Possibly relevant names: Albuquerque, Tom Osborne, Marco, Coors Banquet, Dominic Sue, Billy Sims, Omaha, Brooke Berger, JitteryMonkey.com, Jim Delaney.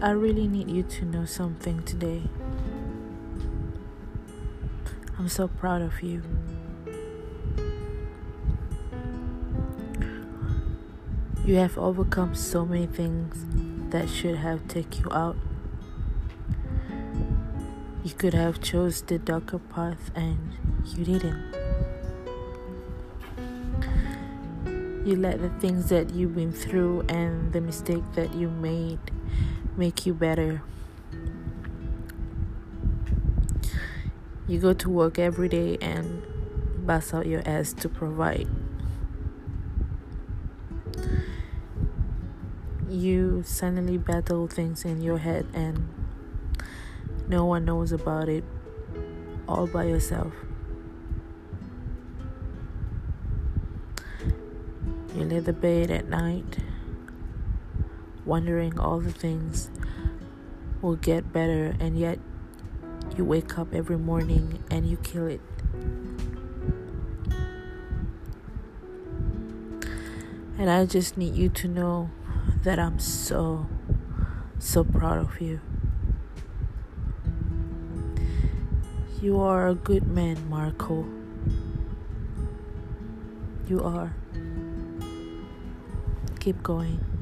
I really need you to know something today. I'm so proud of you. You have overcome so many things that should have taken you out. You could have chose the darker path and you didn't. You let the things that you've been through and the mistake that you made make you better. You go to work every day and bust out your ass to provide. You suddenly battle things in your head and no one knows about it, all by yourself. You lay the bed at night, wondering all the things will get better, and yet you wake up every morning and you kill it. And I just need you to know that I'm so proud of you. You are a good man, Marco. You are. Keep going.